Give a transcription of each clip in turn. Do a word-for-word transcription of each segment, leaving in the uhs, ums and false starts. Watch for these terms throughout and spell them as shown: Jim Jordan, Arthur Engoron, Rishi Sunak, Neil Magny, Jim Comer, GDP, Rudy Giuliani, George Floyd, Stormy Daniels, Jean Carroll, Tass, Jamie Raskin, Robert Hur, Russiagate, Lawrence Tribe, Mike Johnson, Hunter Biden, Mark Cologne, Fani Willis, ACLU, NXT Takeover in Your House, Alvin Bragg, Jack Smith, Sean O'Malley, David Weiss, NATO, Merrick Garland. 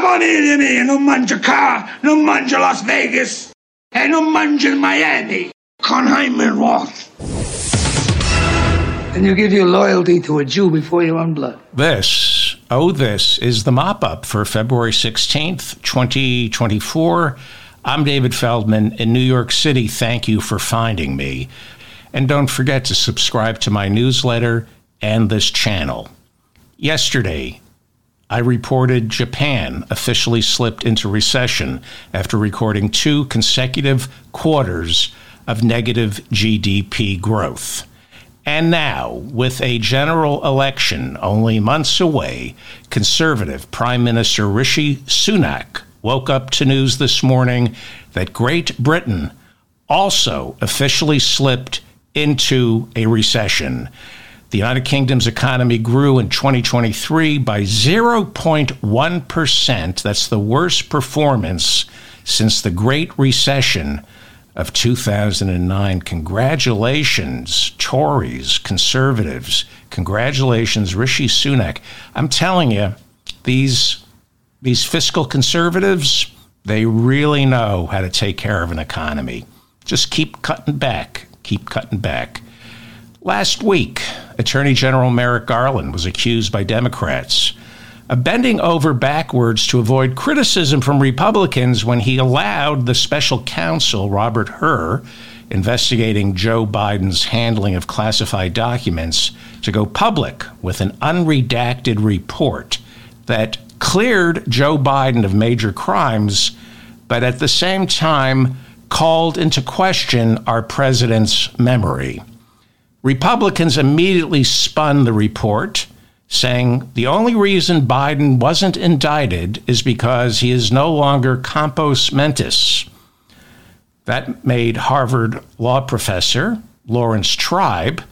I want it in me, no manja car, no manja Las Vegas, and no manja Miami. Conheim Roth. And you give your loyalty to a Jew before your own blood. This, oh this, is the mop-up for February sixteenth, twenty twenty-four. I'm David Feldman in New York City. Thank you for finding me. And don't forget to subscribe to my newsletter and this channel. Yesterday, I reported Japan officially slipped into recession after recording two consecutive quarters of negative G D P growth. And now, with a general election only months away, conservative Prime Minister Rishi Sunak woke up to news this morning that Great Britain also officially slipped into a recession. The United Kingdom's economy grew in twenty twenty-three by zero point one percent. That's the worst performance since the Great Recession of two thousand nine. Congratulations, Tories, conservatives. Congratulations, Rishi Sunak. I'm telling you, these these fiscal conservatives, they really know how to take care of an economy. Just keep cutting back. Keep cutting back. Last week, Attorney General Merrick Garland was accused by Democrats of bending over backwards to avoid criticism from Republicans when he allowed the special counsel, Robert Hur, investigating Joe Biden's handling of classified documents, to go public with an unredacted report that cleared Joe Biden of major crimes, but at the same time called into question our president's memory. Republicans immediately spun the report, saying the only reason Biden wasn't indicted is because he is no longer compos mentis. That made Harvard law professor Lawrence Tribe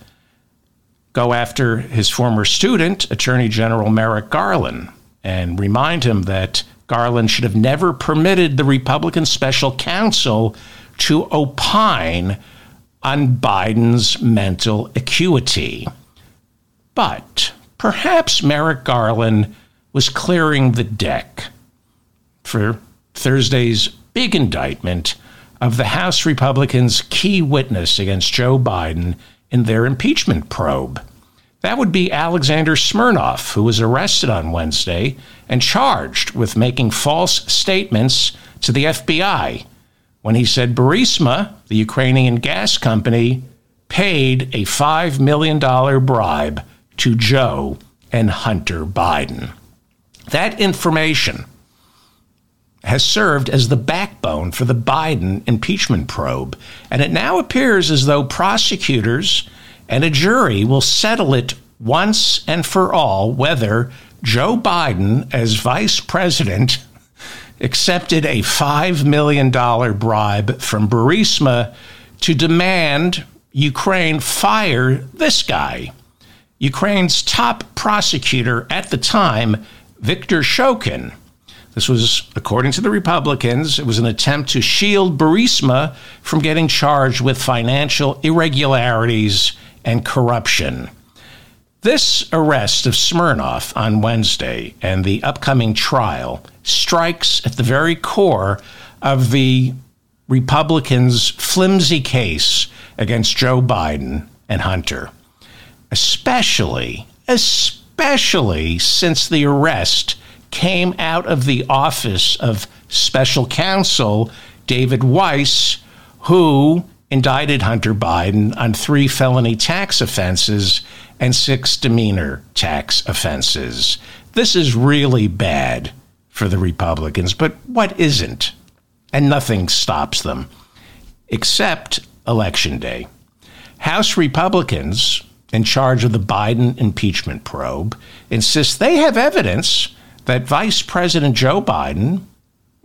go after his former student, Attorney General Merrick Garland, and remind him that Garland should have never permitted the Republican special counsel to opine on Biden's mental acuity. But perhaps Merrick Garland was clearing the deck for Thursday's big indictment of the House Republicans' key witness against Joe Biden in their impeachment probe. That would be Alexander Smirnov, who was arrested on Wednesday and charged with making false statements to the F B I when he said Burisma, the Ukrainian gas company, paid a five million dollars bribe to Joe and Hunter Biden. That information has served as the backbone for the Biden impeachment probe, and it now appears as though prosecutors and a jury will settle it once and for all whether Joe Biden, as vice president, accepted a five million dollars bribe from Burisma to demand Ukraine fire this guy. Ukraine's top prosecutor at the time, Viktor Shokin. This was, according to the Republicans, it was an attempt to shield Burisma from getting charged with financial irregularities and corruption. This arrest of Smirnov on Wednesday and the upcoming trial strikes at the very core of the Republicans' flimsy case against Joe Biden and Hunter, especially, especially since the arrest came out of the office of special counsel David Weiss, who indicted Hunter Biden on three felony tax offenses and six misdemeanor tax offenses. This is really bad for the Republicans, but what isn't? And nothing stops them, except Election Day. House Republicans in charge of the Biden impeachment probe insist they have evidence that Vice President Joe Biden,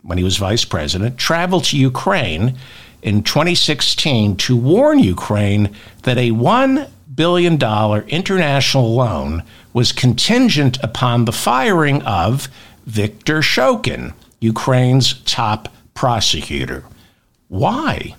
when he was vice president, traveled to Ukraine in twenty sixteen to warn Ukraine that a one billion dollars international loan was contingent upon the firing of Viktor Shokin, Ukraine's top prosecutor. Why?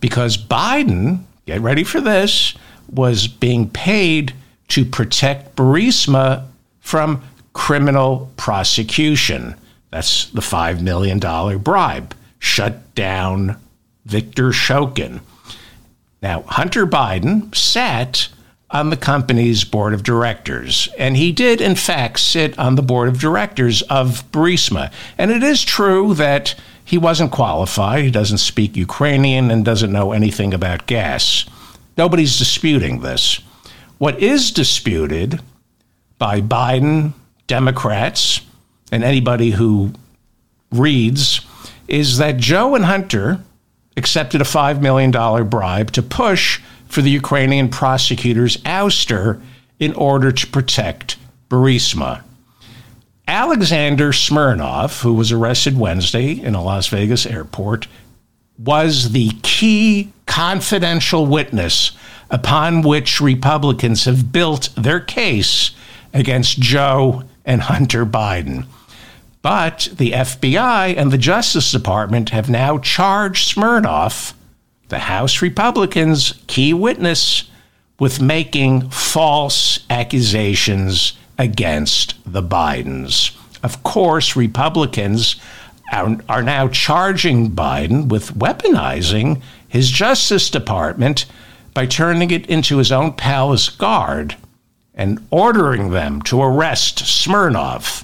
Because Biden, get ready for this, was being paid to protect Burisma from criminal prosecution. That's the five million dollars bribe. Shut down Viktor Shokin. Now, Hunter Biden sat on the company's board of directors, and he did, in fact, sit on the board of directors of Burisma. And it is true that he wasn't qualified. He doesn't speak Ukrainian and doesn't know anything about gas. Nobody's disputing this. What is disputed by Biden, Democrats, and anybody who reads is that Joe and Hunter accepted a five million dollars bribe to push for the Ukrainian prosecutor's ouster in order to protect Burisma. Alexander Smirnov, who was arrested Wednesday in a Las Vegas airport, was the key confidential witness upon which Republicans have built their case against Joe and Hunter Biden. But the F B I and the Justice Department have now charged Smirnov, the House Republicans' key witness, with making false accusations against the Bidens. Of course, Republicans are, are now charging Biden with weaponizing his Justice Department by turning it into his own palace guard and ordering them to arrest Smirnov.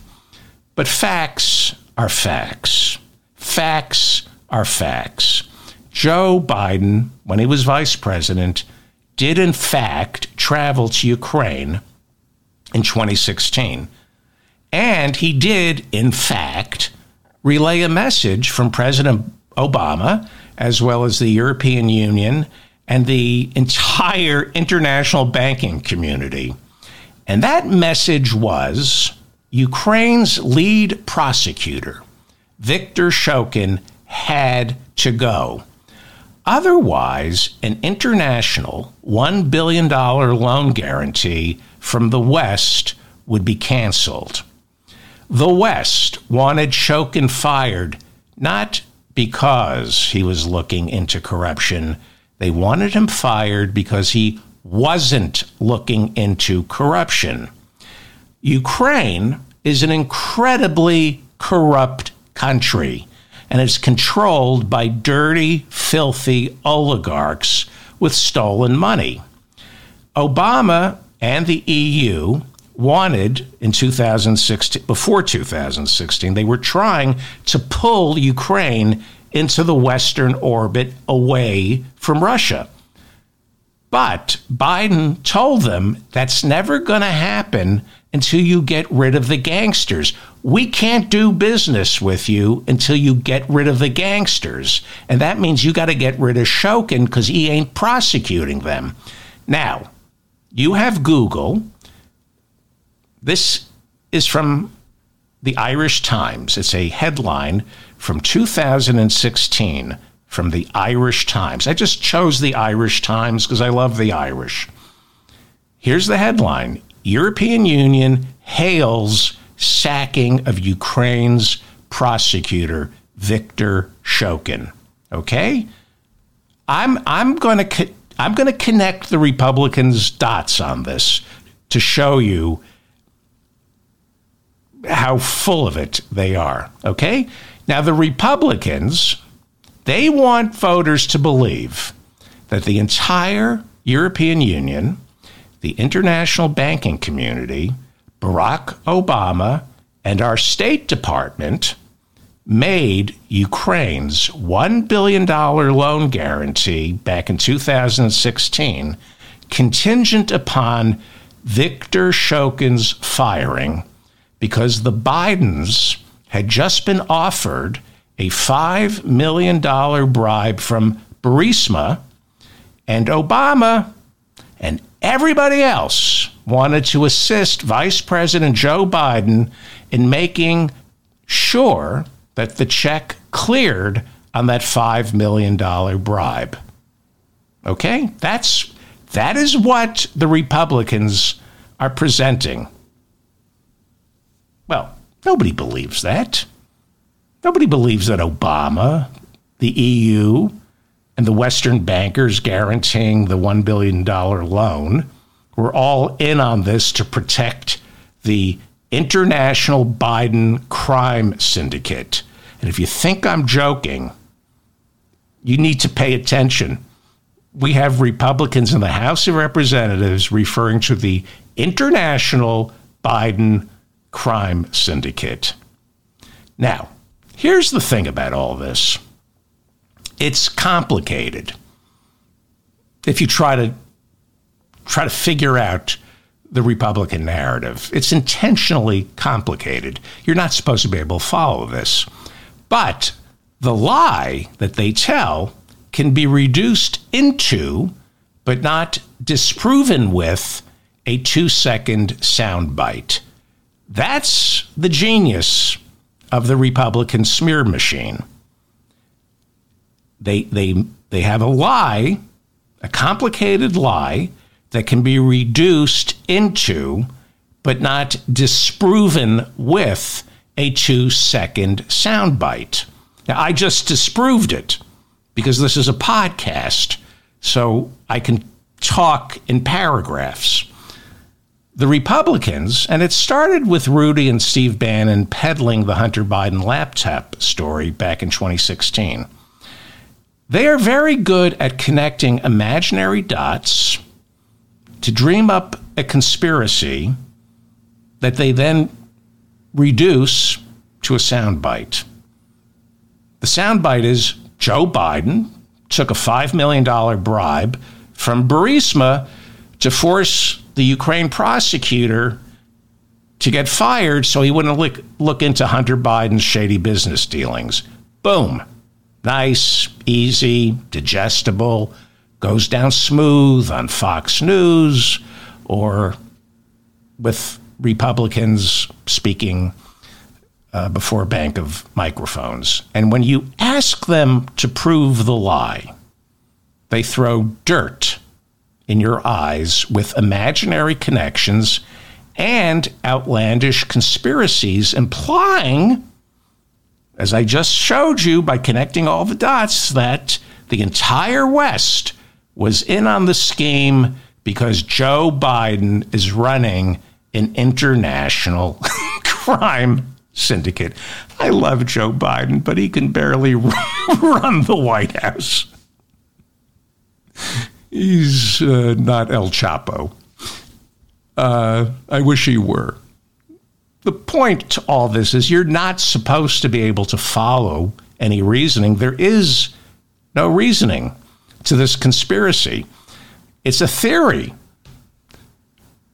But facts are facts. Facts are facts. Joe Biden, when he was vice president, did in fact travel to Ukraine in twenty sixteen. And he did, in fact, relay a message from President Obama, as well as the European Union and the entire international banking community. And that message was: Ukraine's lead prosecutor, Viktor Shokin, had to go. Otherwise, an international one billion dollars loan guarantee from the West would be canceled. The West wanted Shokin fired, not because he was looking into corruption. They wanted him fired because he wasn't looking into corruption. Ukraine is an incredibly corrupt country, and it's controlled by dirty, filthy oligarchs with stolen money. Obama and the E U wanted, in two thousand sixteen, before two thousand sixteen, they were trying to pull Ukraine into the Western orbit away from Russia. But Biden told them that's never going to happen until you get rid of the gangsters. We can't do business with you until you get rid of the gangsters. And that means you got to get rid of Shokin because he ain't prosecuting them. Now, you have Google. This is from the Irish Times. It's a headline from two thousand sixteen from the Irish Times. I just chose the Irish Times because I love the Irish. Here's the headline: European Union hails sacking of Ukraine's prosecutor, Viktor Shokin. Okay? I'm I'm going to co- I'm going to connect the Republicans' dots on this to show you how full of it they are, okay? Now, the Republicans, they want voters to believe that the entire European Union, the international banking community, Barack Obama, and our State Department made Ukraine's one billion dollars loan guarantee back in two thousand sixteen contingent upon Viktor Shokin's firing because the Bidens had just been offered a five million dollars bribe from Burisma, and Obama and everybody else wanted to assist Vice President Joe Biden in making sure that the check cleared on that five million dollars bribe. Okay? That's, that is what the Republicans are presenting. Well, nobody believes that. Nobody believes that Obama, the E U, and the Western bankers guaranteeing the one billion dollars loan were all in on this to protect the International Biden Crime Syndicate. And if you think I'm joking, you need to pay attention. We have Republicans in the House of Representatives referring to the International Biden Crime Syndicate. Now, here's the thing about all this. It's complicated. If you try to try to figure out the Republican narrative, it's intentionally complicated. You're not supposed to be able to follow this. But the lie that they tell can be reduced into, but not disproven with, a two-second soundbite. That's the genius of the Republican smear machine. They they they have a lie, a complicated lie, that can be reduced into, but not disproven with, a two-second soundbite. Now, I just disproved it, because this is a podcast, so I can talk in paragraphs. The Republicans, and it started with Rudy and Steve Bannon peddling the Hunter Biden laptop story back in twenty sixteen. They are very good at connecting imaginary dots to dream up a conspiracy that they then reduce to a soundbite. The soundbite is, Joe Biden took a five million dollars bribe from Burisma to force the Ukraine prosecutor to get fired so he wouldn't look, look into Hunter Biden's shady business dealings. Boom. Nice, easy, digestible, goes down smooth on Fox News or with Republicans speaking Uh, before a bank of microphones. And when you ask them to prove the lie, they throw dirt in your eyes with imaginary connections and outlandish conspiracies, implying, as I just showed you by connecting all the dots, that the entire West was in on the scheme because Joe Biden is running an international crime syndicate. I love Joe Biden, but he can barely run the White House. He's uh, not El Chapo. Uh, I wish he were. The point to all this is you're not supposed to be able to follow any reasoning. There is no reasoning to this conspiracy. It's a theory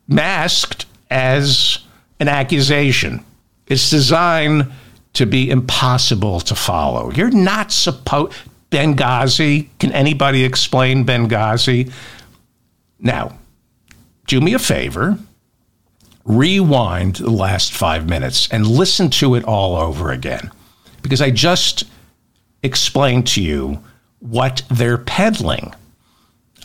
masked as an accusation. It's designed to be impossible to follow. You're not supposed... Benghazi, can anybody explain Benghazi? Now, do me a favor. Rewind the last five minutes and listen to it all over again. Because I just explained to you what they're peddling.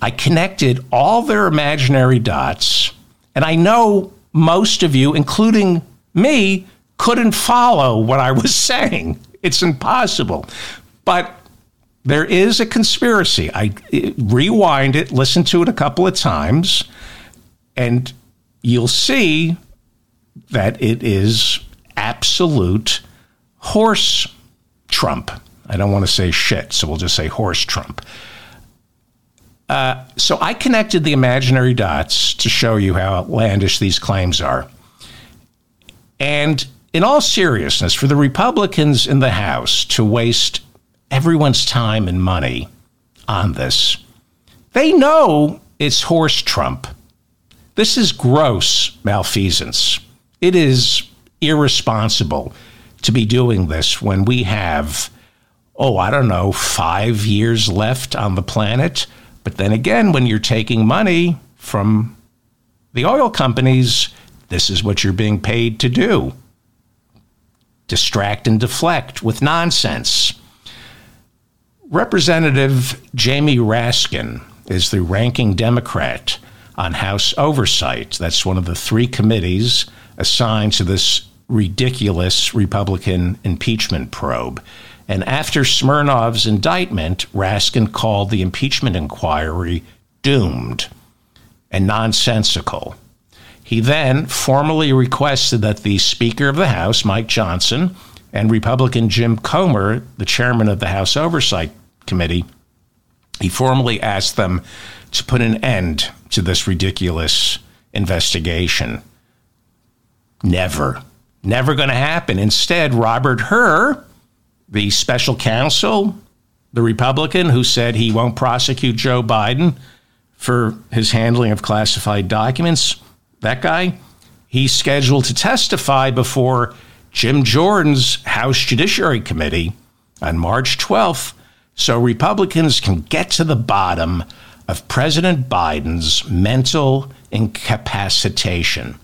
I connected all their imaginary dots, and I know most of you, including me, couldn't follow what I was saying. It's impossible. But there is a conspiracy. I it, rewind it, listen to it a couple of times, and you'll see that it is absolute horse Trump. I don't want to say shit, so we'll just say horse Trump. Uh, so I connected the imaginary dots to show you how outlandish these claims are. And in all seriousness, for the Republicans in the House to waste everyone's time and money on this, they know it's horse Trump. This is gross malfeasance. It is irresponsible to be doing this when we have, oh, I don't know, five years left on the planet. But then again, when you're taking money from the oil companies, this is what you're being paid to do. Distract and deflect with nonsense. Representative Jamie Raskin is the ranking Democrat on House Oversight. That's one of the three committees assigned to this ridiculous Republican impeachment probe. And after Smirnov's indictment, Raskin called the impeachment inquiry doomed and nonsensical. He then formally requested that the Speaker of the House, Mike Johnson, and Republican Jim Comer, the chairman of the House Oversight Committee, he formally asked them to put an end to this ridiculous investigation. Never. Never going to happen. Instead, Robert Hur, the special counsel, the Republican who said he won't prosecute Joe Biden for his handling of classified documents, that guy, he's scheduled to testify before Jim Jordan's House Judiciary Committee on March twelfth, so Republicans can get to the bottom of President Biden's mental incapacitation.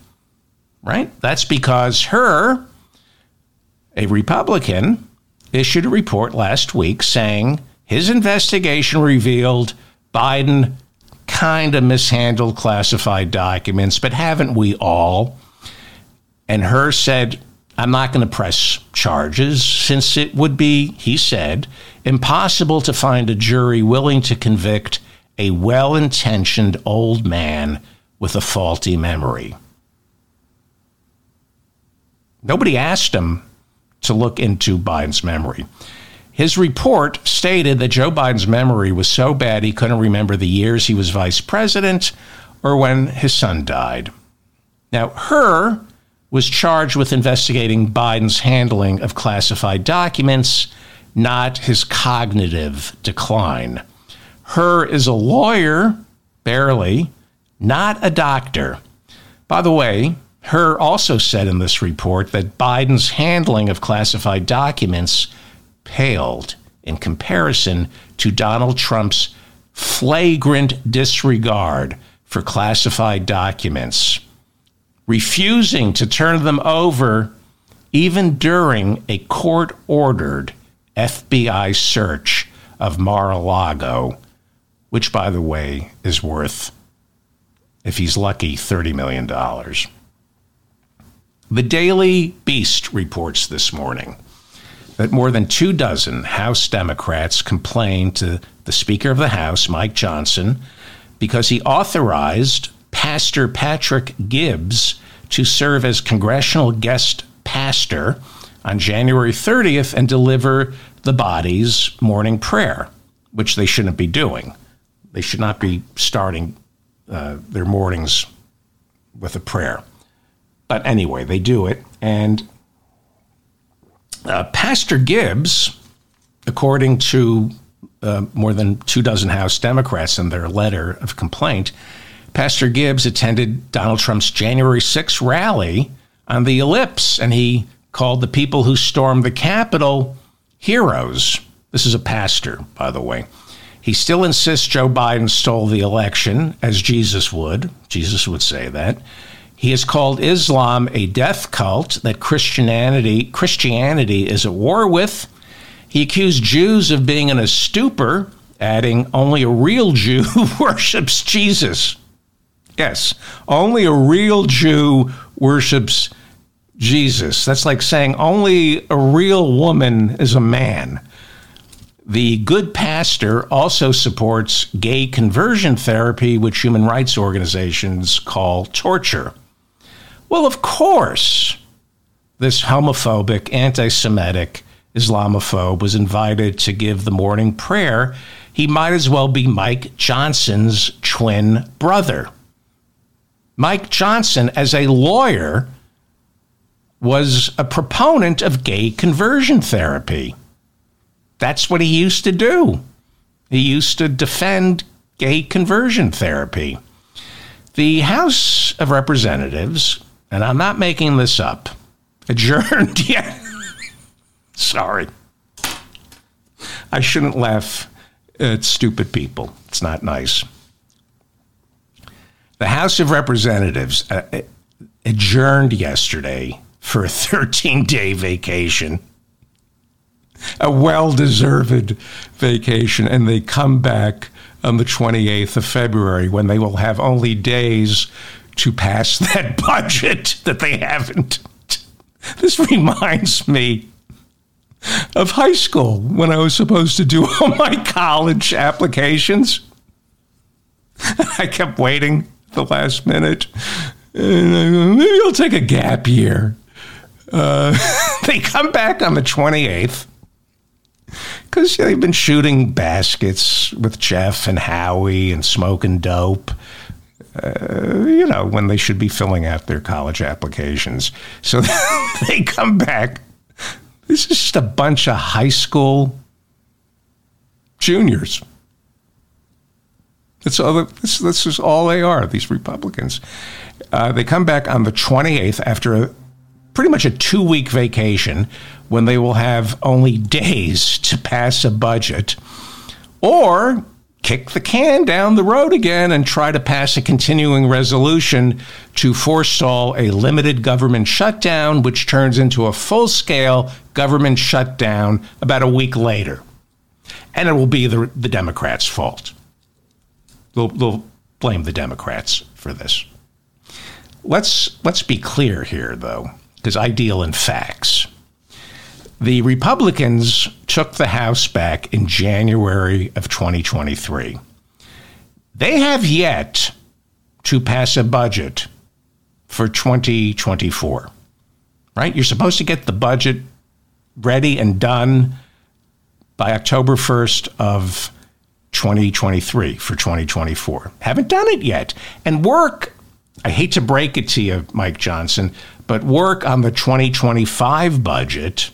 Right? That's because Hur, a Republican, issued a report last week saying his investigation revealed Biden kind of mishandled classified documents, but haven't we all? And Hur said, I'm not going to press charges since it would be, he said, impossible to find a jury willing to convict a well-intentioned old man with a faulty memory. Nobody asked him to look into Biden's memory. His report stated that Joe Biden's memory was so bad he couldn't remember the years he was vice president or when his son died. Now, Hur was charged with investigating Biden's handling of classified documents, not his cognitive decline. Hur is a lawyer, barely, not a doctor. By the way, Hur also said in this report that Biden's handling of classified documents paled in comparison to Donald Trump's flagrant disregard for classified documents, refusing to turn them over even during a court-ordered F B I search of Mar-a-Lago, which, by the way, is worth, if he's lucky, thirty million dollars. The Daily Beast reports this morning that more than two dozen House Democrats complained to the Speaker of the House, Mike Johnson, because he authorized Pastor Patrick Gibbs to serve as congressional guest pastor on January thirtieth and deliver the body's morning prayer, which they shouldn't be doing. They should not be starting uh, their mornings with a prayer. But anyway, they do it. And uh, Pastor Gibbs, according to uh, more than two dozen House Democrats in their letter of complaint, Pastor Gibbs attended Donald Trump's January sixth rally on the Ellipse, and he called the people who stormed the Capitol heroes. This is a pastor, by the way. He still insists Joe Biden stole the election, as Jesus would. Jesus would say that. He has called Islam a death cult that Christianity Christianity is at war with. He accused Jews of being in a stupor, adding, only a real Jew worships Jesus. Yes, only a real Jew worships Jesus. That's like saying only a real woman is a man. The good pastor also supports gay conversion therapy, which human rights organizations call torture. Well, of course, this homophobic, anti-Semitic Islamophobe was invited to give the morning prayer. He might as well be Mike Johnson's twin brother. Mike Johnson, as a lawyer, was a proponent of gay conversion therapy. That's what he used to do. He used to defend gay conversion therapy. The House of Representatives, and I'm not making this up, adjourned yet. Sorry. I shouldn't laugh at stupid people. It's not nice. The House of Representatives uh, adjourned yesterday for a thirteen-day vacation, a well-deserved vacation, and they come back on the twenty-eighth of February when they will have only days to pass that budget that they haven't. This reminds me of high school when I was supposed to do all my college applications. I kept waiting the last minute And I go, maybe I'll take a gap year. Uh, they come back on the twenty-eighth because you know, they've been shooting baskets with Jeff and Howie and smoking dope, uh, you know, when they should be filling out their college applications. So they come back. This is just a bunch of high school juniors. That's all. This, this is all they are, these Republicans. Uh, they come back on the twenty-eighth after a, pretty much a two-week vacation when they will have only days to pass a budget or kick the can down the road again and try to pass a continuing resolution to forestall a limited government shutdown, which turns into a full-scale government shutdown about a week later. And it will be the, the Democrats' fault. They'll, they'll blame the Democrats for this. Let's let's be clear here, though, because I deal in facts. The Republicans took the House back in January of twenty twenty-three. They have yet to pass a budget for twenty twenty-four, right? You're supposed to get the budget ready and done by October first of twenty twenty-three for twenty twenty-four. Haven't done it yet. And work, I hate to break it to you, Mike Johnson, but work on the twenty twenty-five budget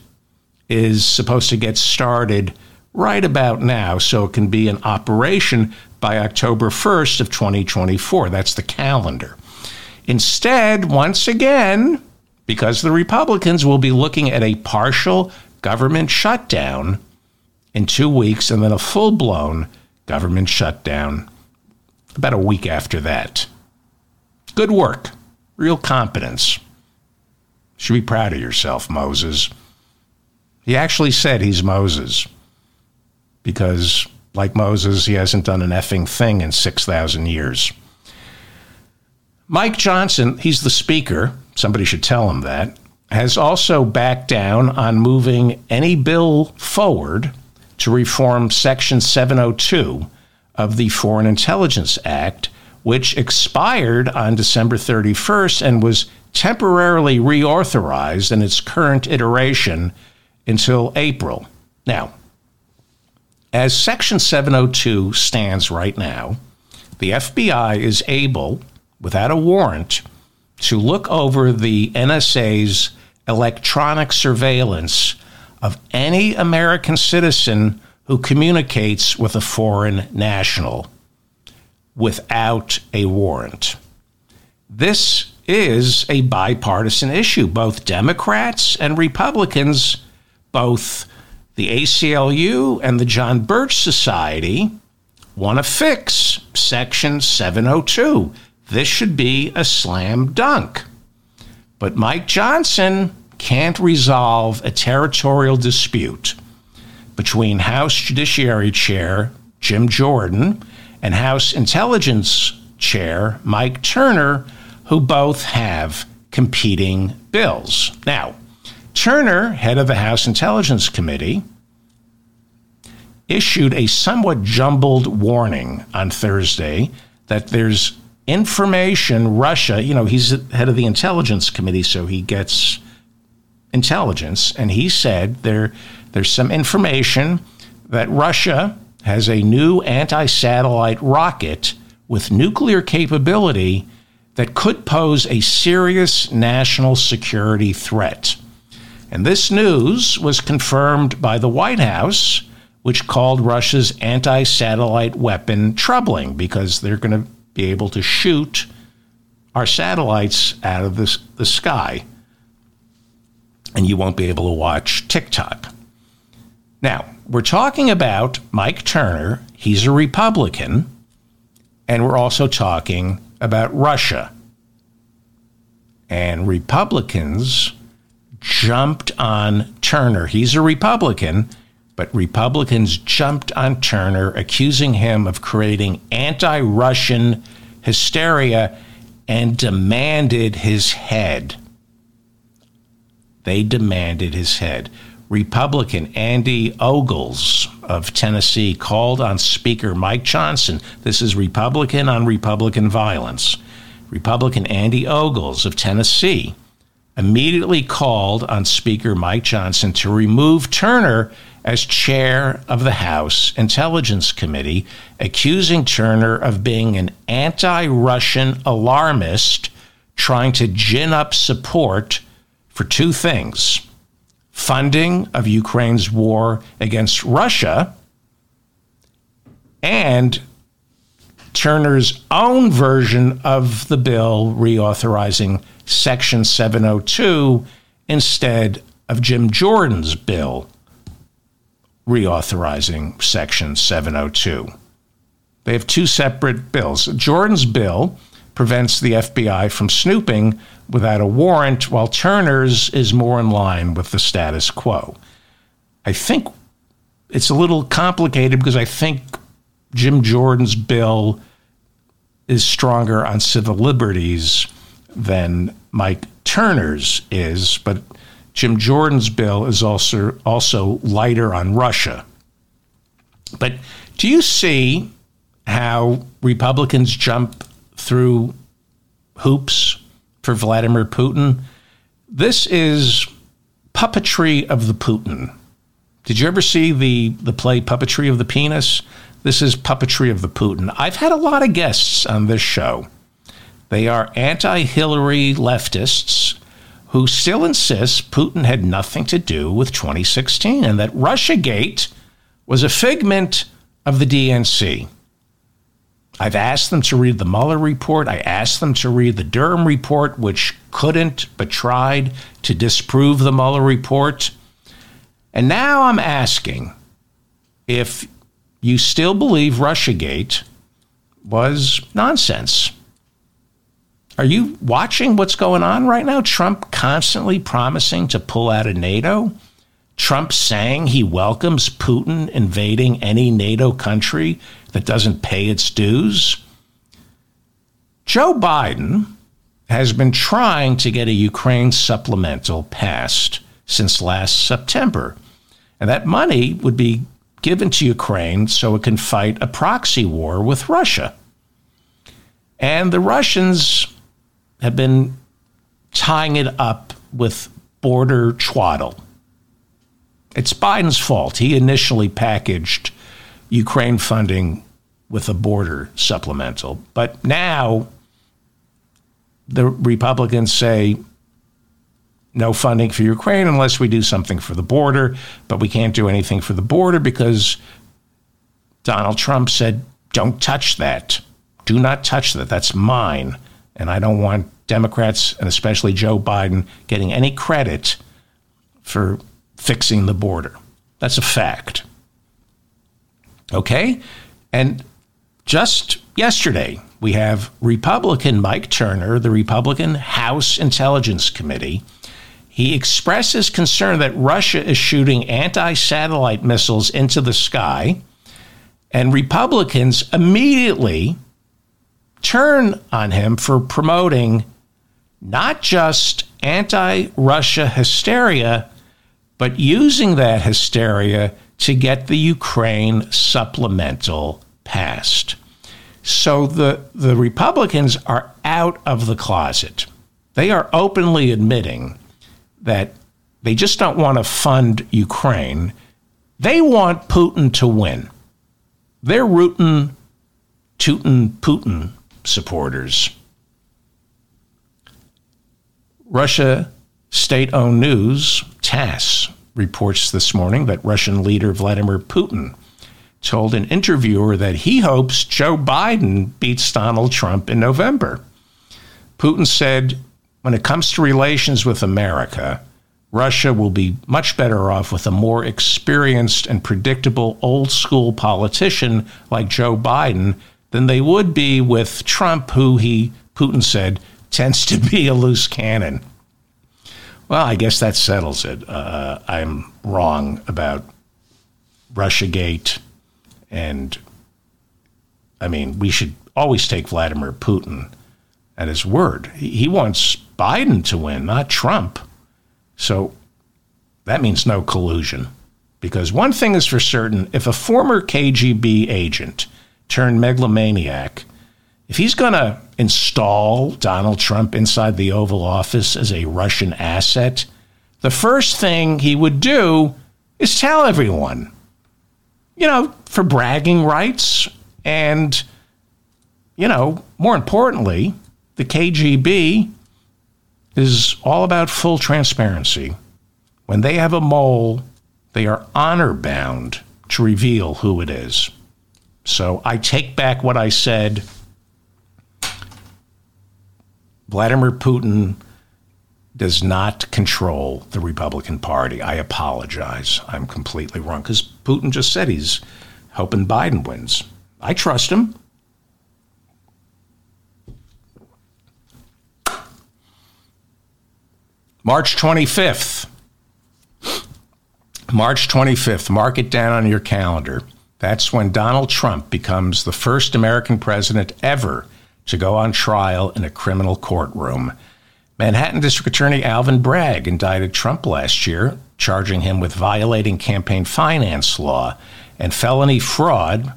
is supposed to get started right about now, so it can be in operation by October first of twenty twenty-four. That's the calendar. Instead, once again, because the Republicans will be looking at a partial government shutdown in two weeks and then a full-blown government shutdown about a week after that. Good work. Real competence. Should be proud of yourself, Moses. He actually said he's Moses because, like Moses, he hasn't done an effing thing in six thousand years. Mike Johnson, he's the speaker. Somebody should tell him that. Has also backed down on moving any bill forward to reform Section seven oh two of the Foreign Intelligence Act, which expired on December thirty-first and was temporarily reauthorized in its current iteration until April. Now, as Section seven oh two stands right now, the F B I is able, without a warrant, to look over the N S A's electronic surveillance of any American citizen who communicates with a foreign national without a warrant. This is a bipartisan issue. Both Democrats and Republicans, both the A C L U and the John Birch Society, want to fix Section seven oh two. This should be a slam dunk. But Mike Johnson can't resolve a territorial dispute between House Judiciary Chair Jim Jordan and House Intelligence Chair Mike Turner, who both have competing bills. Now, Turner, head of the House Intelligence Committee, issued a somewhat jumbled warning on Thursday that there's information Russia, you know, he's head of the Intelligence Committee, so he gets intelligence, and he said there there's some information that Russia has a new anti-satellite rocket with nuclear capability that could pose a serious national security threat. And this news was confirmed by the White House, which called Russia's anti-satellite weapon troubling because they're going to be able to shoot our satellites out of the, the sky. And you won't be able to watch TikTok. Now, we're talking about Mike Turner. He's a Republican. And we're also talking about Russia. And Republicans jumped on Turner. He's a Republican, but Republicans jumped on Turner, accusing him of creating anti-Russian hysteria and demanded his head. They demanded his head. Republican Andy Ogles of Tennessee called on Speaker Mike Johnson. This is Republican on Republican violence. Republican Andy Ogles of Tennessee immediately called on Speaker Mike Johnson to remove Turner as chair of the House Intelligence Committee, accusing Turner of being an anti-Russian alarmist trying to gin up support for two things: funding of Ukraine's war against Russia and Turner's own version of the bill reauthorizing Section seven oh two instead of Jim Jordan's bill reauthorizing Section seven oh two. They have two separate bills. Jordan's bill prevents the F B I from snooping without a warrant, while Turner's is more in line with the status quo. I think it's a little complicated because I think Jim Jordan's bill is stronger on civil liberties than Mike Turner's is, but Jim Jordan's bill is also also lighter on Russia. But do you see how Republicans jump through hoops for Vladimir Putin? This is puppetry of the Putin. Did you ever see the, the play Puppetry of the Penis? This is puppetry of the Putin. I've had a lot of guests on this show. They are anti-Hillary leftists who still insist Putin had nothing to do with twenty sixteen and that Russiagate was a figment of the D N C. I've asked them to read the Mueller report. I asked them to read the Durham report, which couldn't but tried to disprove the Mueller report. And now I'm asking if you still believe Russiagate was nonsense. Are you watching what's going on right now? Trump constantly promising to pull out of NATO. Trump saying he welcomes Putin invading any NATO country that doesn't pay its dues. Joe Biden has been trying to get a Ukraine supplemental passed since last September. And that money would be given to Ukraine so it can fight a proxy war with Russia. And the Russians have been tying it up with border twaddle. It's Biden's fault. He initially packaged Ukraine funding with a border supplemental. But now the Republicans say no funding for Ukraine unless we do something for the border. But we can't do anything for the border because Donald Trump said, don't touch that. Do not touch that. That's mine. And I don't want Democrats, and especially Joe Biden, getting any credit for fixing the border. That's a fact. Okay? And just yesterday, we have Republican Mike Turner, the Republican House Intelligence Committee. He expresses concern that Russia is shooting anti-satellite missiles into the sky, and Republicans immediately turn on him for promoting not just anti-Russia hysteria, but using that hysteria to get the Ukraine supplemental passed. So the, the Republicans are out of the closet. They are openly admitting that they just don't want to fund Ukraine. They want Putin to win. They're rootin', tootin' Putin supporters. Russia state-owned news, Tass, reports this morning that Russian leader Vladimir Putin told an interviewer that he hopes Joe Biden beats Donald Trump in November. Putin said, when it comes to relations with America, Russia will be much better off with a more experienced and predictable old-school politician like Joe Biden than they would be with Trump, who he, Putin said, tends to be a loose cannon. Well, I guess that settles it. Uh, I'm wrong about Russiagate. And, I mean, we should always take Vladimir Putin at his word. He wants Biden to win, not Trump. So that means no collusion. Because one thing is for certain, if a former K G B agent turned megalomaniac, if he's going to install Donald Trump inside the Oval Office as a Russian asset, the first thing he would do is tell everyone, you know, for bragging rights and, you know, more importantly, the K G B is all about full transparency. When they have a mole, they are honor-bound to reveal who it is. So I take back what I said. Vladimir Putin does not control the Republican Party. I apologize. I'm completely wrong, because Putin just said he's hoping Biden wins. I trust him. March twenty-fifth. March twenty-fifth, mark it down on your calendar. That's when Donald Trump becomes the first American president ever to go on trial in a criminal courtroom. Manhattan District Attorney Alvin Bragg indicted Trump last year, charging him with violating campaign finance law and felony fraud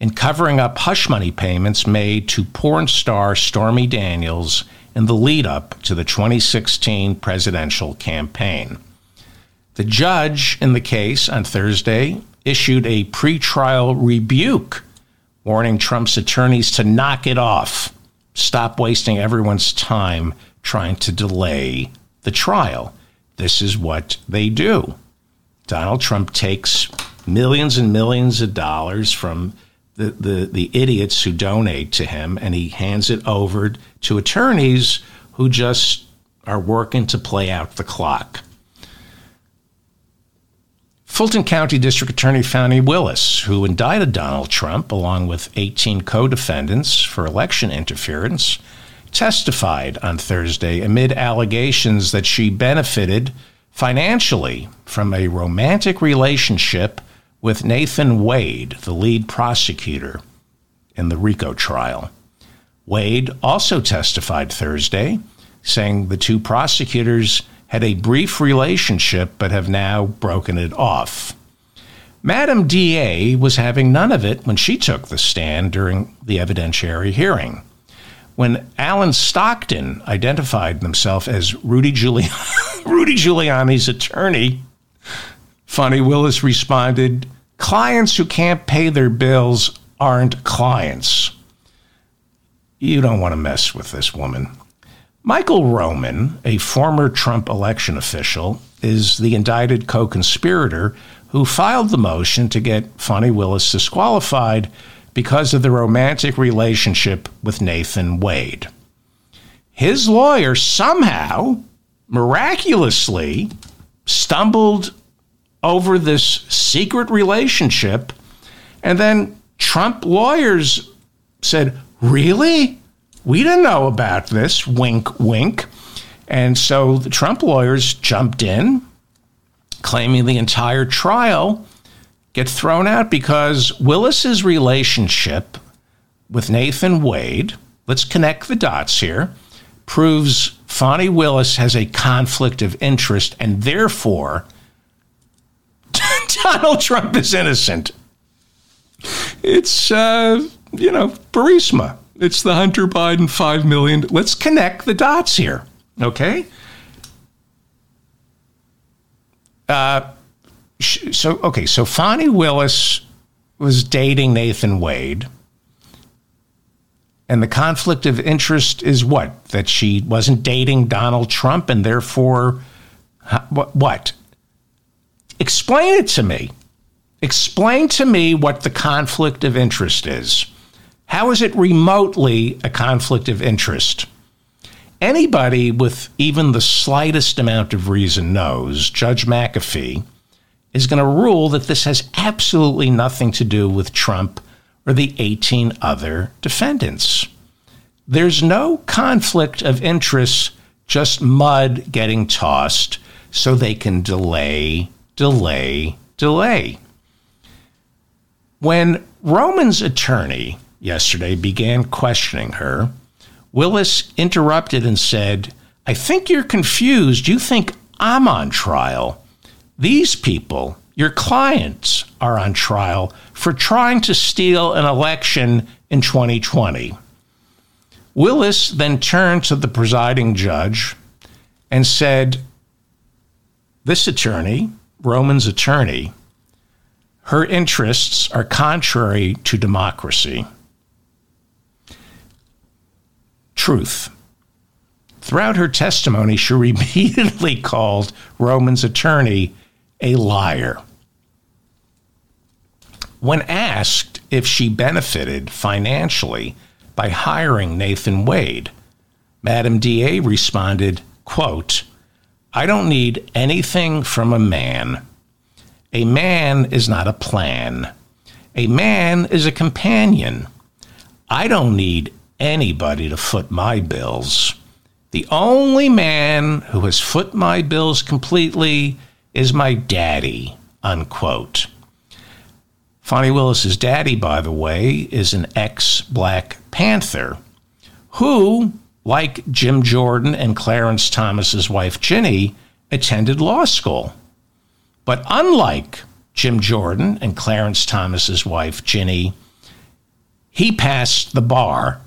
in covering up hush money payments made to porn star Stormy Daniels in the lead-up to the twenty sixteen presidential campaign. The judge in the case on Thursday issued a pretrial rebuke, warning Trump's attorneys to knock it off, stop wasting everyone's time trying to delay the trial. This is what they do. Donald Trump takes millions and millions of dollars from the, the, the idiots who donate to him, and he hands it over to attorneys who just are working to play out the clock. Fulton County District Attorney Fani Willis, who indicted Donald Trump along with eighteen co-defendants for election interference, testified on Thursday amid allegations that she benefited financially from a romantic relationship with Nathan Wade, the lead prosecutor in the RICO trial. Wade also testified Thursday, saying the two prosecutors had a brief relationship, but have now broken it off. Madam D A was having none of it when she took the stand during the evidentiary hearing. When Alan Stockton identified himself as Rudy, Giuliani, Rudy Giuliani's attorney, Fani Willis responded, "Clients who can't pay their bills aren't clients." You don't want to mess with this woman. Michael Roman, a former Trump election official, is the indicted co-conspirator who filed the motion to get Fani Willis disqualified because of the romantic relationship with Nathan Wade. His lawyer somehow, miraculously, stumbled over this secret relationship, and then Trump lawyers said, "Really? We didn't know about this," wink, wink. And so the Trump lawyers jumped in, claiming the entire trial gets thrown out because Willis's relationship with Nathan Wade, let's connect the dots here, proves Fani Willis has a conflict of interest, and therefore Donald Trump is innocent. It's, uh, you know, Burisma. It's the Hunter Biden five million. Let's connect the dots here, okay? Uh, so, okay, so Fani Willis was dating Nathan Wade, and the conflict of interest is what? That she wasn't dating Donald Trump, and therefore, what? Explain it to me. Explain to me what the conflict of interest is. How is it remotely a conflict of interest? Anybody with even the slightest amount of reason knows Judge McAfee is going to rule that this has absolutely nothing to do with Trump or the eighteen other defendants. There's no conflict of interest, just mud getting tossed so they can delay, delay, delay. When Roman's attorney yesterday began questioning her, Willis interrupted and said, "I think you're confused. You think I'm on trial. These people, your clients, are on trial for trying to steal an election in twenty twenty. Willis then turned to the presiding judge and said, this attorney, Roman's attorney, her interests are contrary to democracy. Truth. Throughout her testimony, she repeatedly called Roman's attorney a liar. When asked if she benefited financially by hiring Nathan Wade, Madam D A responded, quote, I don't need anything from a man. A man is not a plan. A man is a companion. I don't need anybody to foot my bills. The only man who has foot my bills completely is my daddy, unquote. Fani Willis's daddy, by the way, is an ex-Black Panther who, like Jim Jordan and Clarence Thomas's wife Ginny, attended law school. But unlike Jim Jordan and Clarence Thomas's wife Ginny, he passed the bar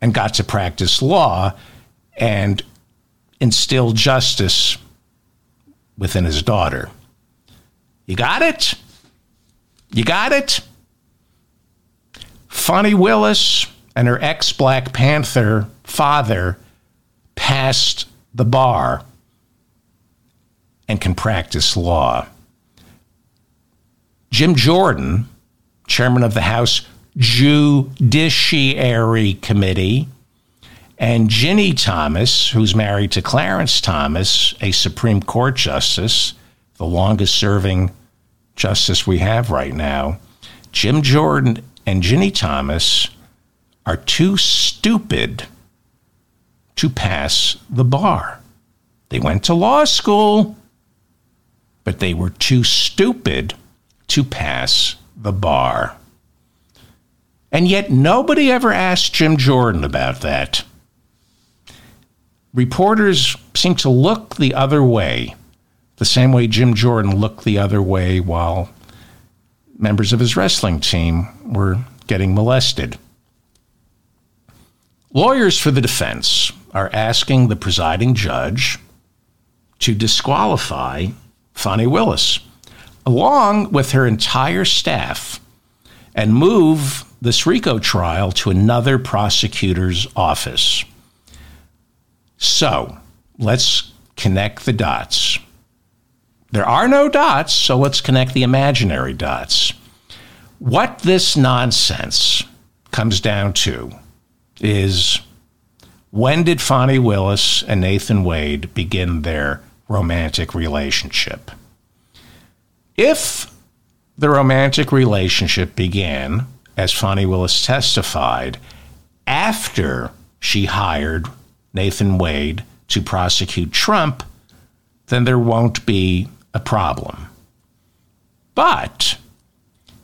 and got to practice law and instill justice within his daughter. You got it? You got it? Fani Willis and her ex-Black Panther father passed the bar and can practice law. Jim Jordan, chairman of the House Judiciary Committee, and Ginny Thomas, who's married to Clarence Thomas, a Supreme Court justice, the longest-serving justice we have right now, Jim Jordan and Ginny Thomas are too stupid to pass the bar. They went to law school, but they were too stupid to pass the bar. And yet nobody ever asked Jim Jordan about that. Reporters seem to look the other way, the same way Jim Jordan looked the other way while members of his wrestling team were getting molested. Lawyers for the defense are asking the presiding judge to disqualify Fani Willis, along with her entire staff, and move this RICO trial to another prosecutor's office. So let's connect the dots. There are no dots, so let's connect the imaginary dots. What this nonsense comes down to is, when did Fani Willis and Nathan Wade begin their romantic relationship? If the romantic relationship began, as Fani Willis testified, after she hired Nathan Wade to prosecute Trump, then there won't be a problem. But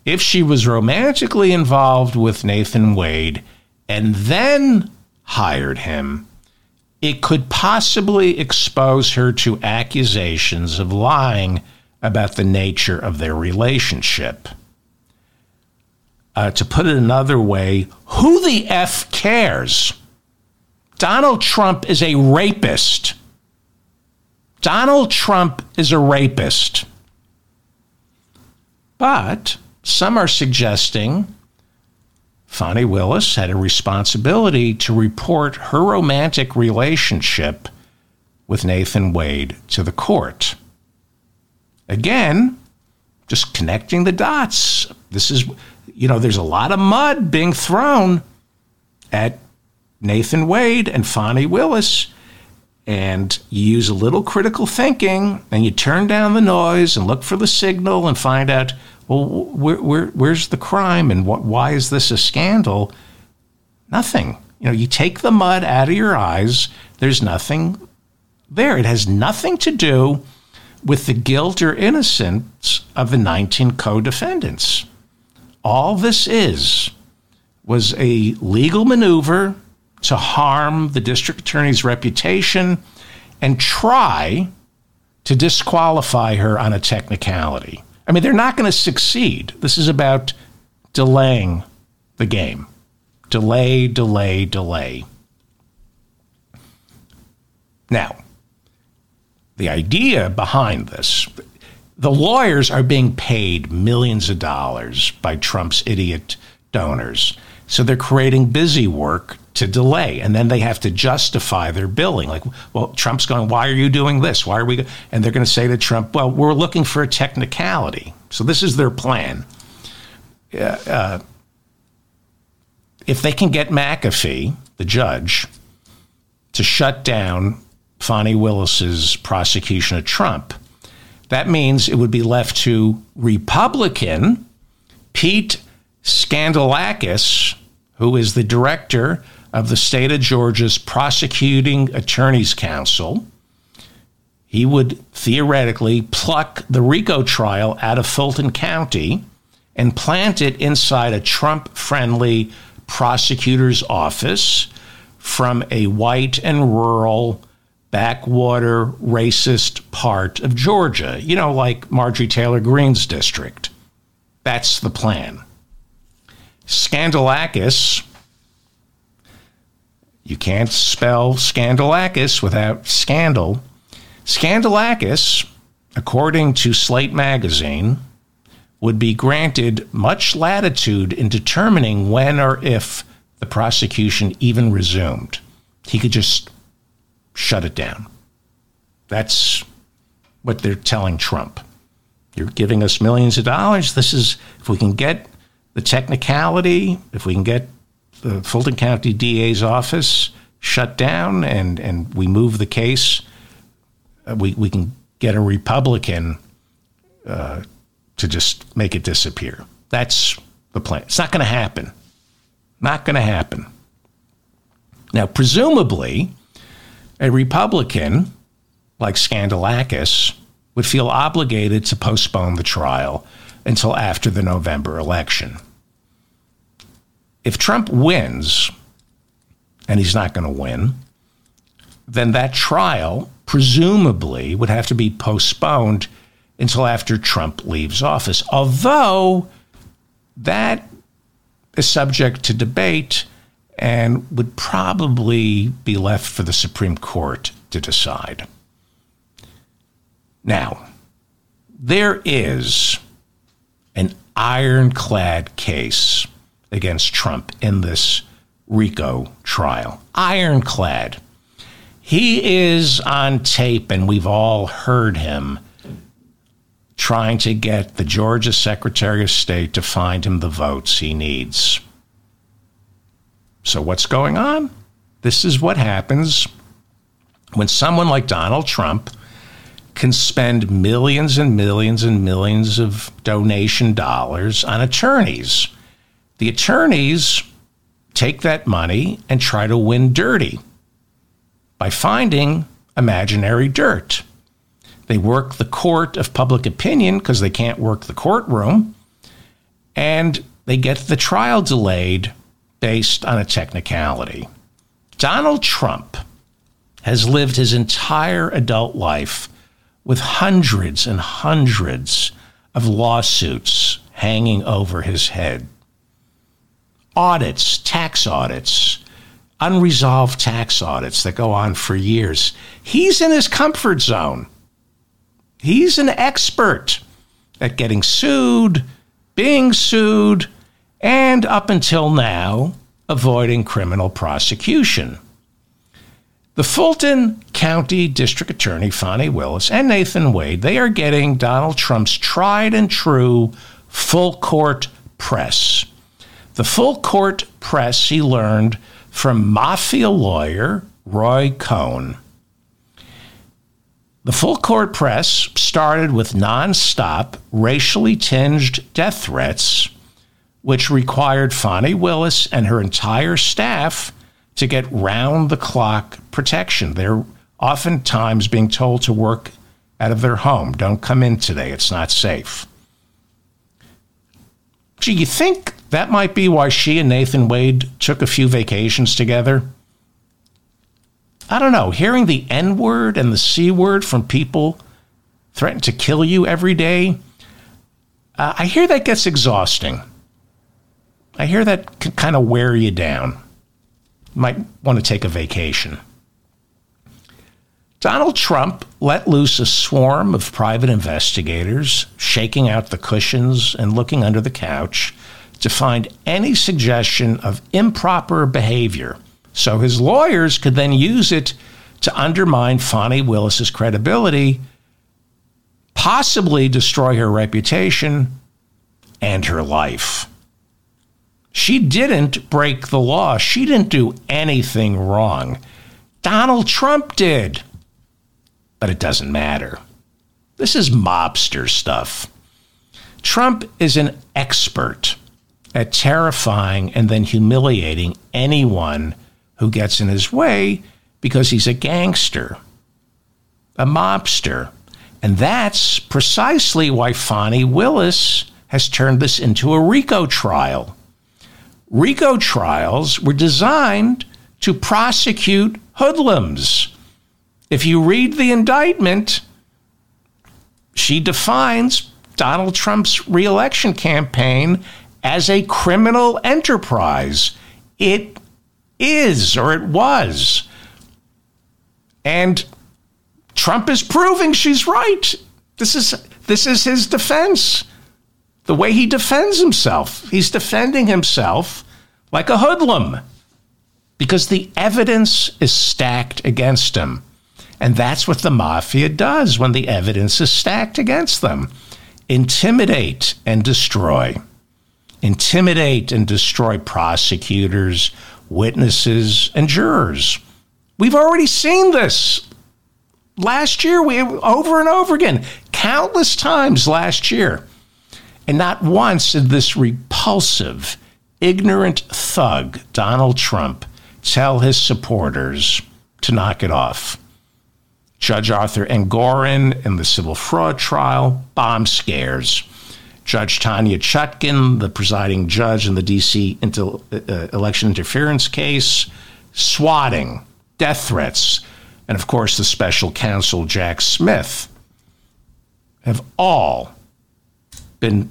if she was romantically involved with Nathan Wade and then hired him, it could possibly expose her to accusations of lying about the nature of their relationship. Uh, to put it another way, who the F cares? Donald Trump is a rapist. Donald Trump is a rapist. But some are suggesting Fani Willis had a responsibility to report her romantic relationship with Nathan Wade to the court. Again, just connecting the dots. This is, you know, there's a lot of mud being thrown at Nathan Wade and Fani Willis, and you use a little critical thinking, and you turn down the noise and look for the signal and find out, well, where, where, where's the crime and what, why is this a scandal? Nothing. You know, you take the mud out of your eyes. There's nothing there. It has nothing to do with the guilt or innocence of the nineteen co-defendants. All this is was a legal maneuver to harm the district attorney's reputation and try to disqualify her on a technicality. I mean, they're not going to succeed. This is about delaying the game. Delay, delay, delay. Now, the idea behind this, the lawyers are being paid millions of dollars by Trump's idiot donors. So they're creating busy work to delay. And then they have to justify their billing. Like, well, Trump's going, why are you doing this? Why are we? And they're going to say to Trump, well, we're looking for a technicality. So this is their plan. Uh, if they can get McAfee, the judge, to shut down Fani Willis's prosecution of Trump, that means it would be left to Republican Pete Scandalakis, who is the director of the state of Georgia's Prosecuting Attorney's Council. He would theoretically pluck the RICO trial out of Fulton County and plant it inside a Trump-friendly prosecutor's office from a white and rural backwater racist part of Georgia, you know, like Marjorie Taylor Greene's district. That's the plan. Scandalakis, you can't spell Scandalakis without scandal. Scandalakis, according to Slate magazine, would be granted much latitude in determining when or if the prosecution even resumed. He could just shut it down. That's what they're telling Trump. You're giving us millions of dollars. This is, if we can get the technicality, if we can get the Fulton County D A's office shut down and, and we move the case, uh, we, we can get a Republican uh, to just make it disappear. That's the plan. It's not going to happen. Not going to happen. Now, presumably, a Republican like Scandalakis would feel obligated to postpone the trial until after the November election. If Trump wins, and he's not going to win, then that trial presumably would have to be postponed until after Trump leaves office. Although that is subject to debate and would probably be left for the Supreme Court to decide. Now, there is an ironclad case against Trump in this RICO trial. Ironclad. He is on tape, and we've all heard him trying to get the Georgia Secretary of State to find him the votes he needs. So what's going on? This is what happens when someone like Donald Trump can spend millions and millions and millions of donation dollars on attorneys. The attorneys take that money and try to win dirty by finding imaginary dirt. They work the court of public opinion because they can't work the courtroom, and they get the trial delayed based on a technicality. Donald Trump has lived his entire adult life with hundreds and hundreds of lawsuits hanging over his head. Audits, tax audits, unresolved tax audits that go on for years. He's in his comfort zone. He's an expert at getting sued, being sued, and up until now, avoiding criminal prosecution. The Fulton County District Attorney, Fani Willis, and Nathan Wade, they are getting Donald Trump's tried and true full court press. The full court press he learned from mafia lawyer Roy Cohn. The full court press started with nonstop, racially tinged death threats, which required Fani Willis and her entire staff to get round-the-clock protection. They're oftentimes being told to work out of their home. Don't come in today. It's not safe. Gee, you think that might be why she and Nathan Wade took a few vacations together? I don't know, hearing the N-word and the C-word from people threatened to kill you every day, uh, I hear that gets exhausting. I hear that can kind of wear you down. Might want to take a vacation. Donald Trump let loose a swarm of private investigators, shaking out the cushions and looking under the couch to find any suggestion of improper behavior, so his lawyers could then use it to undermine Fani Willis's credibility, possibly destroy her reputation and her life. She didn't break the law. She didn't do anything wrong. Donald Trump did. But it doesn't matter. This is mobster stuff. Trump is an expert at terrifying and then humiliating anyone who gets in his way because he's a gangster, a mobster. And that's precisely why Fani Willis has turned this into a RICO trial. RICO trials were designed to prosecute hoodlums. If you read the indictment, she defines Donald Trump's reelection campaign as a criminal enterprise. It is, or it was. And Trump is proving she's right. This is this is his defense. The way he defends himself. He's defending himself like a hoodlum because the evidence is stacked against him. And that's what the mafia does when the evidence is stacked against them. Intimidate and destroy. Intimidate and destroy prosecutors, witnesses, and jurors. We've already seen this. Last year, we over and over again, countless times last year. And not once did this repulsive, ignorant thug, Donald Trump, tell his supporters to knock it off. Judge Arthur Engoron in the civil fraud trial, bomb scares. Judge Tanya Chutkan, the presiding judge in the D C inter- uh, election interference case, swatting, death threats, and of course the special counsel Jack Smith have all been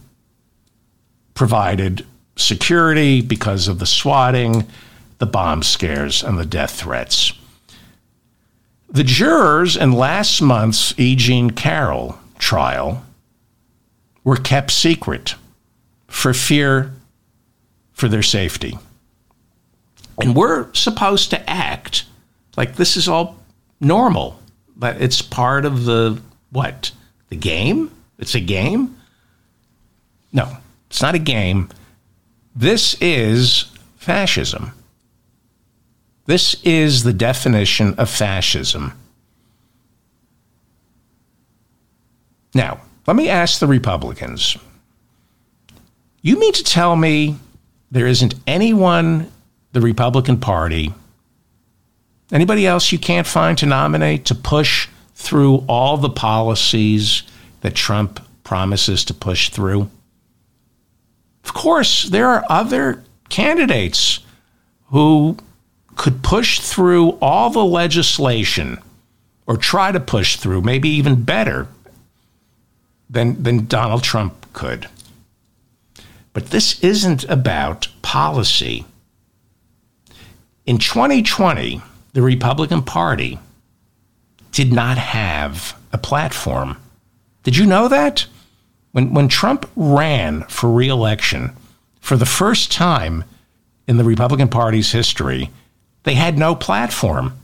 provided security because of the swatting, the bomb scares, and the death threats. The jurors in last month's E. Jean Carroll trial were kept secret for fear for their safety. And we're supposed to act like this is all normal, but it's part of the, what, the game? It's a game? No, it's not a game. This is fascism. This is the definition of fascism. Now, let me ask the Republicans. You mean to tell me there isn't anyone, the Republican Party, anybody else you can't find to nominate to push through all the policies that Trump promises to push through? Of course, there are other candidates who could push through all the legislation or try to push through, maybe even better than, than Donald Trump could. But this isn't about policy. In twenty twenty, the Republican Party did not have a platform. Did you know that? When, when Trump ran for re-election, for the first time in the Republican Party's history, they had no platform.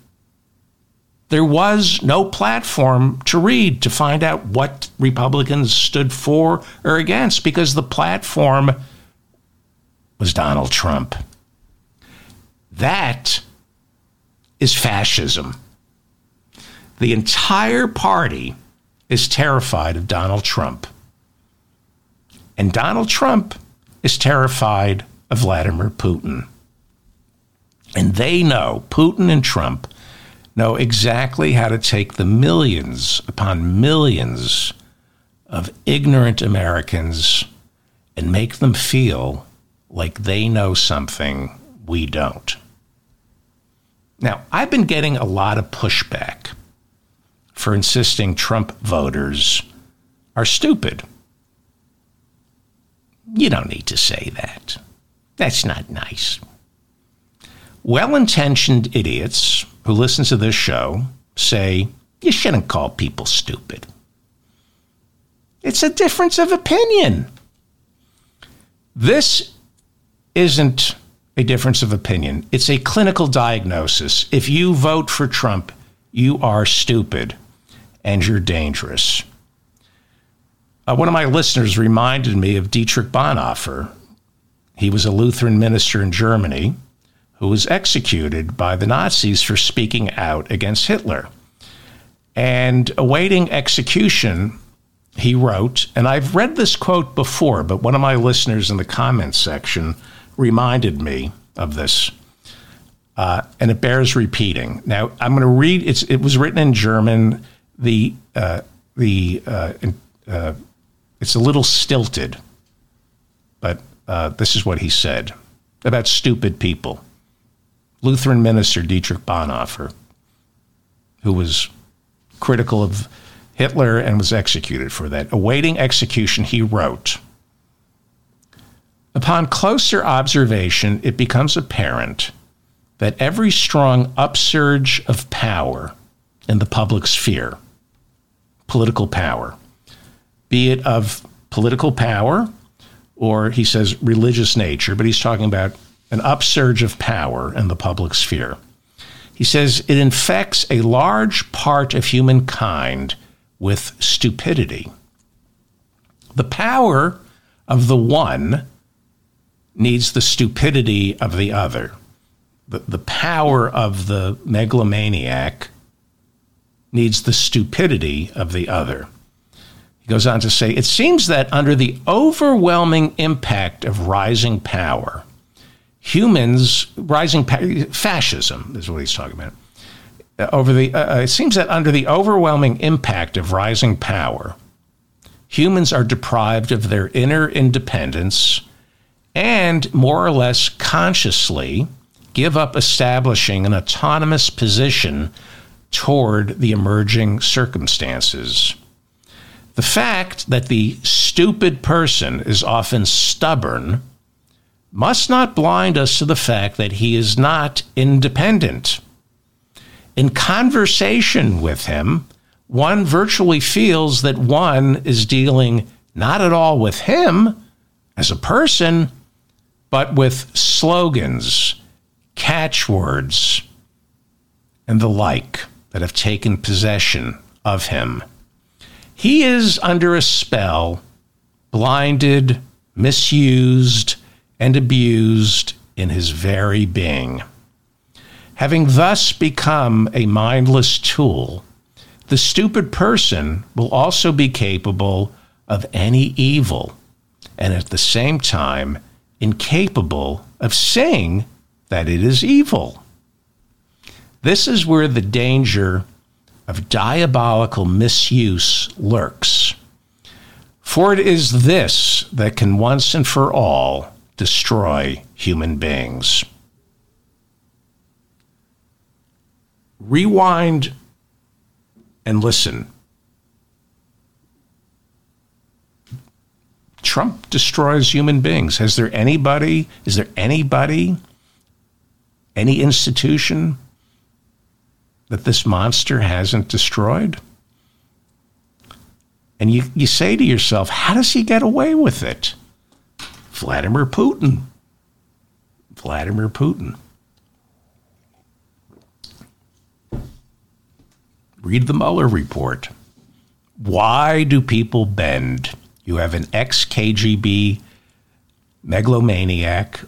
There was no platform to read to find out what Republicans stood for or against because the platform was Donald Trump. That is fascism. The entire party is terrified of Donald Trump. And Donald Trump is terrified of Vladimir Putin. And they know, Putin and Trump, know exactly how to take the millions upon millions of ignorant Americans and make them feel like they know something we don't. Now, I've been getting a lot of pushback for insisting Trump voters are stupid. You don't need to say that. That's not nice. Well-intentioned idiots who listen to this show say, you shouldn't call people stupid. It's a difference of opinion. This isn't a difference of opinion. It's a clinical diagnosis. If you vote for Trump, you are stupid and you're dangerous. Uh, one of my listeners reminded me of Dietrich Bonhoeffer. He was a Lutheran minister in Germany who was executed by the Nazis for speaking out against Hitler. And awaiting execution, he wrote, and I've read this quote before, but one of my listeners in the comments section reminded me of this, uh, and it bears repeating. Now, I'm going to read, it's, it was written in German. The uh, the uh, uh, it's a little stilted, but uh, this is what he said about stupid people. Lutheran minister Dietrich Bonhoeffer, who was critical of Hitler and was executed for that. Awaiting execution, he wrote, upon closer observation, it becomes apparent that every strong upsurge of power in the public sphere, political power, be it of political power or, he says, religious nature, but he's talking about an upsurge of power in the public sphere. He says it infects a large part of humankind with stupidity. The power of the one needs the stupidity of the other. The, the power of the megalomaniac needs the stupidity of the other. He goes on to say, it seems that under the overwhelming impact of rising power, humans, rising fascism is what he's talking about. Over the, uh, it seems that under the overwhelming impact of rising power, humans are deprived of their inner independence and more or less consciously give up establishing an autonomous position toward the emerging circumstances. The fact that the stupid person is often stubborn must not blind us to the fact that he is not independent. In conversation with him, one virtually feels that one is dealing not at all with him as a person, but with slogans, catchwords, and the like that have taken possession of him. He is under a spell, blinded, misused, and abused in his very being. Having thus become a mindless tool, the stupid person will also be capable of any evil, and at the same time, incapable of saying that it is evil. This is where the danger of diabolical misuse lurks. For it is this that can once and for all destroy human beings. Rewind and listen. Trump destroys human beings. Has there anybody, is there anybody, any institution that this monster hasn't destroyed? And you, you say to yourself, how does he get away with it? Vladimir Putin. Vladimir Putin. Read the Mueller report. Why do people bend? You have an ex-K G B megalomaniac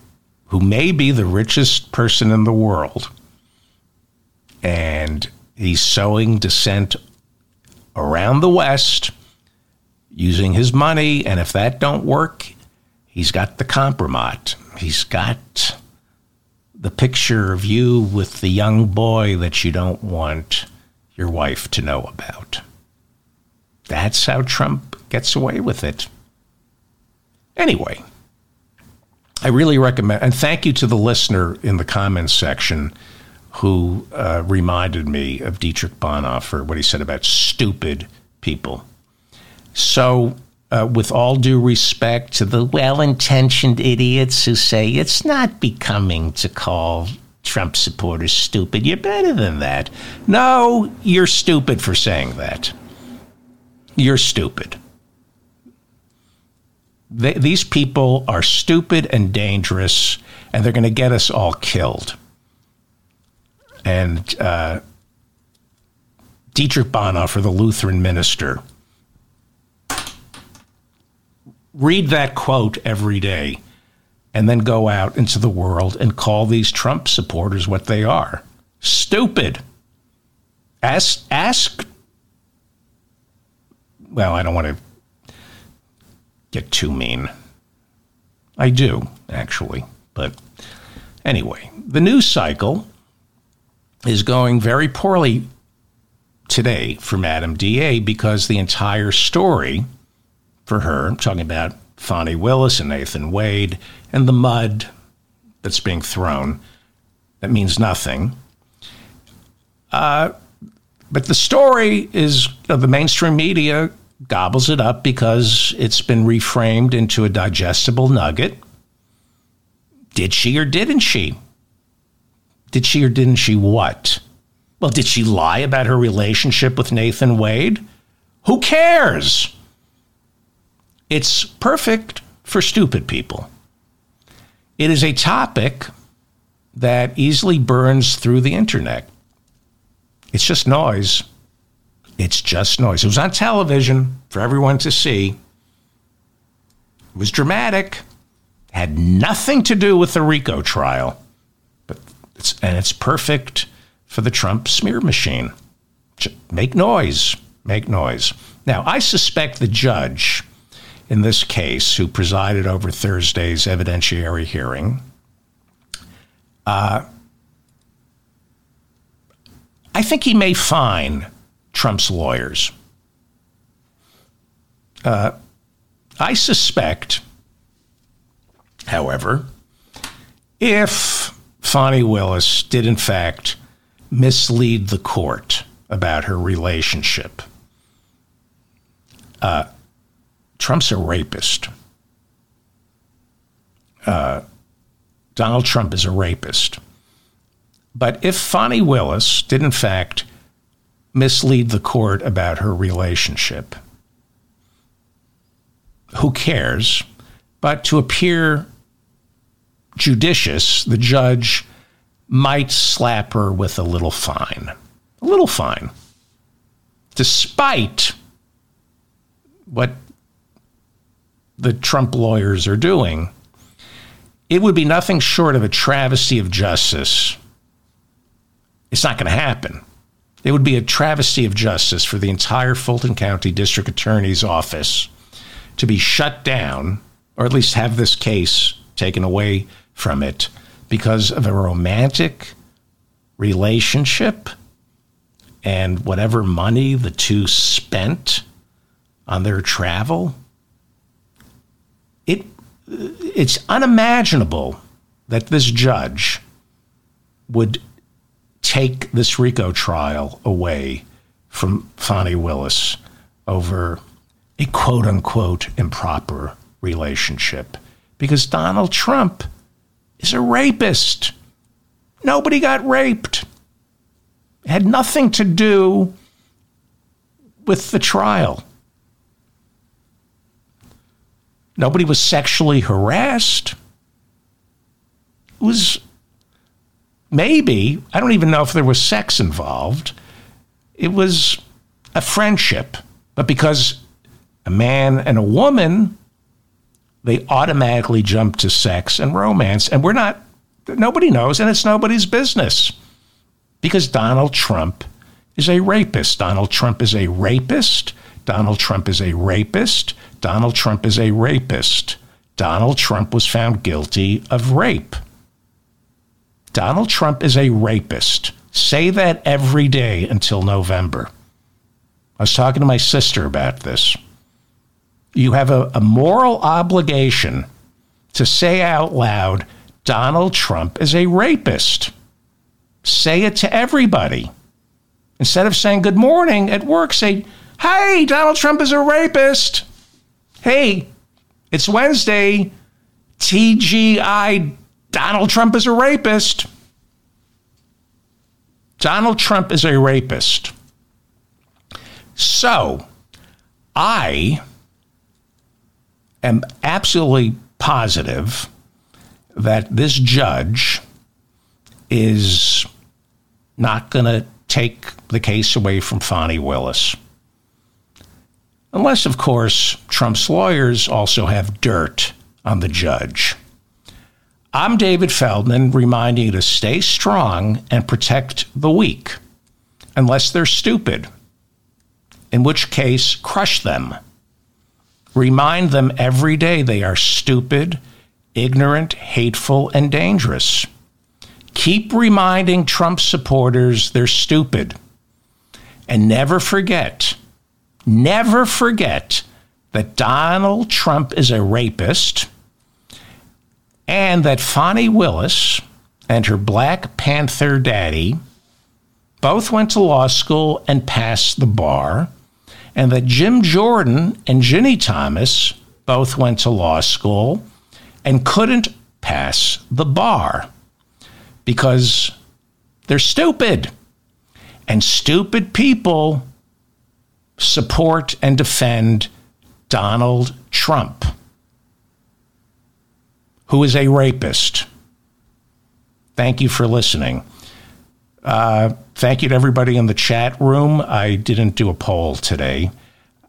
who may be the richest person in the world, and he's sowing dissent around the West using his money, and if that don't work, he's got the compromat. He's got the picture of you with the young boy that you don't want your wife to know about. That's how Trump gets away with it. Anyway, I really recommend, and thank you to the listener in the comments section who uh, reminded me of Dietrich Bonhoeffer, what he said about stupid people. So uh, with all due respect to the well-intentioned idiots who say it's not becoming to call Trump supporters stupid. You're better than that. No, you're stupid for saying that. You're stupid. They, these people are stupid and dangerous, and they're going to get us all killed. And uh, Dietrich Bonhoeffer, the Lutheran minister, read that quote every day and then go out into the world and call these Trump supporters what they are. Stupid. Ask, ask. Well, I don't want to get too mean. I do, actually. But anyway, the news cycle is going very poorly today for Madam D A because the entire story for her, I'm talking about Fani Willis and Nathan Wade and the mud that's being thrown, that means nothing. Uh, but the story is, uh, the mainstream media gobbles it up because it's been reframed into a digestible nugget. Did she or didn't she? Did she or didn't she what? Well, did she lie about her relationship with Nathan Wade? Who cares? It's perfect for stupid people. It is a topic that easily burns through the internet. It's just noise. It's just noise. It was on television for everyone to see. It was dramatic. Had nothing to do with the RICO trial. But it's, and it's perfect for the Trump smear machine. Make noise. Make noise. Now, I suspect the judge in this case, who presided over Thursday's evidentiary hearing, uh, I think he may fine Trump's lawyers. Uh, I suspect, however, if Fani Willis did in fact mislead the court about her relationship, uh, Trump's a rapist. Uh, Donald Trump is a rapist. But if Fani Willis did, in fact, mislead the court about her relationship, who cares? But to appear judicious, the judge might slap her with a little fine. A little fine. Despite what the Trump lawyers are doing, it would be nothing short of a travesty of justice. It's not going to happen. It would be a travesty of justice for the entire Fulton County District Attorney's Office to be shut down, or at least have this case taken away from it because of a romantic relationship and whatever money the two spent on their travel. It it's unimaginable that this judge would take this RICO trial away from Fani Willis over a quote-unquote improper relationship because Donald Trump is a rapist. Nobody got raped. It had nothing to do with the trial. Nobody was sexually harassed. It was maybe, I don't even know if there was sex involved. It was a friendship. But because a man and a woman, they automatically jump to sex and romance. And we're not, nobody knows, and it's nobody's business. Because Donald Trump is a rapist. Donald Trump is a rapist. Donald Trump is a rapist. Donald Trump is a rapist. Donald Trump was found guilty of rape. Donald Trump is a rapist. Say that every day until November. I was talking to my sister about this. You have a, a moral obligation to say out loud, Donald Trump is a rapist. Say it to everybody. Instead of saying good morning at work, say, hey, Donald Trump is a rapist. hey, it's Wednesday, T G I, Donald Trump is a rapist. Donald Trump is a rapist. So I am absolutely positive that this judge is not going to take the case away from Fani Willis. Unless, of course, Trump's lawyers also have dirt on the judge. I'm David Feldman, reminding you to stay strong and protect the weak, unless they're stupid, in which case, crush them. Remind them every day they are stupid, ignorant, hateful, and dangerous. Keep reminding Trump supporters they're stupid. And never forget, never forget that Donald Trump is a rapist and that Fani Willis and her Black Panther daddy both went to law school and passed the bar, and that Jim Jordan and Ginny Thomas both went to law school and couldn't pass the bar because they're stupid. And stupid people support and defend Donald Trump, who is a rapist. Thank you for listening. Uh, thank you to everybody in the chat room. I didn't do a poll today.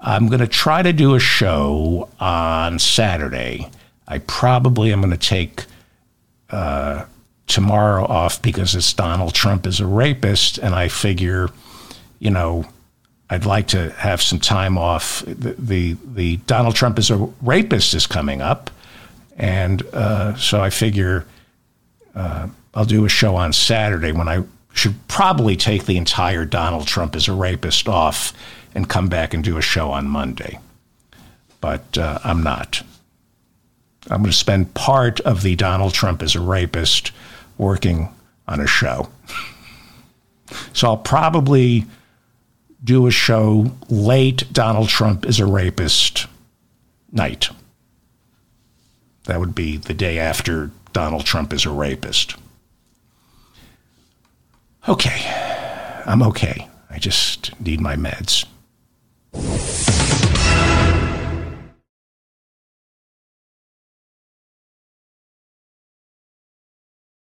I'm going to try to do a show on Saturday. I probably am going to take uh, tomorrow off because it's Donald Trump is a rapist, and I figure, you know, I'd like to have some time off. The the, the Donald Trump is a rapist is coming up, and uh, so I figure uh, I'll do a show on Saturday when I should probably take the entire Donald Trump is a rapist off and come back and do a show on Monday. But uh, I'm not. I'm going to spend part of the Donald Trump is a rapist working on a show. So I'll probably do a show late Donald Trump is a rapist night. That would be the day after Donald Trump is a rapist. Okay, I'm okay. I just need my meds.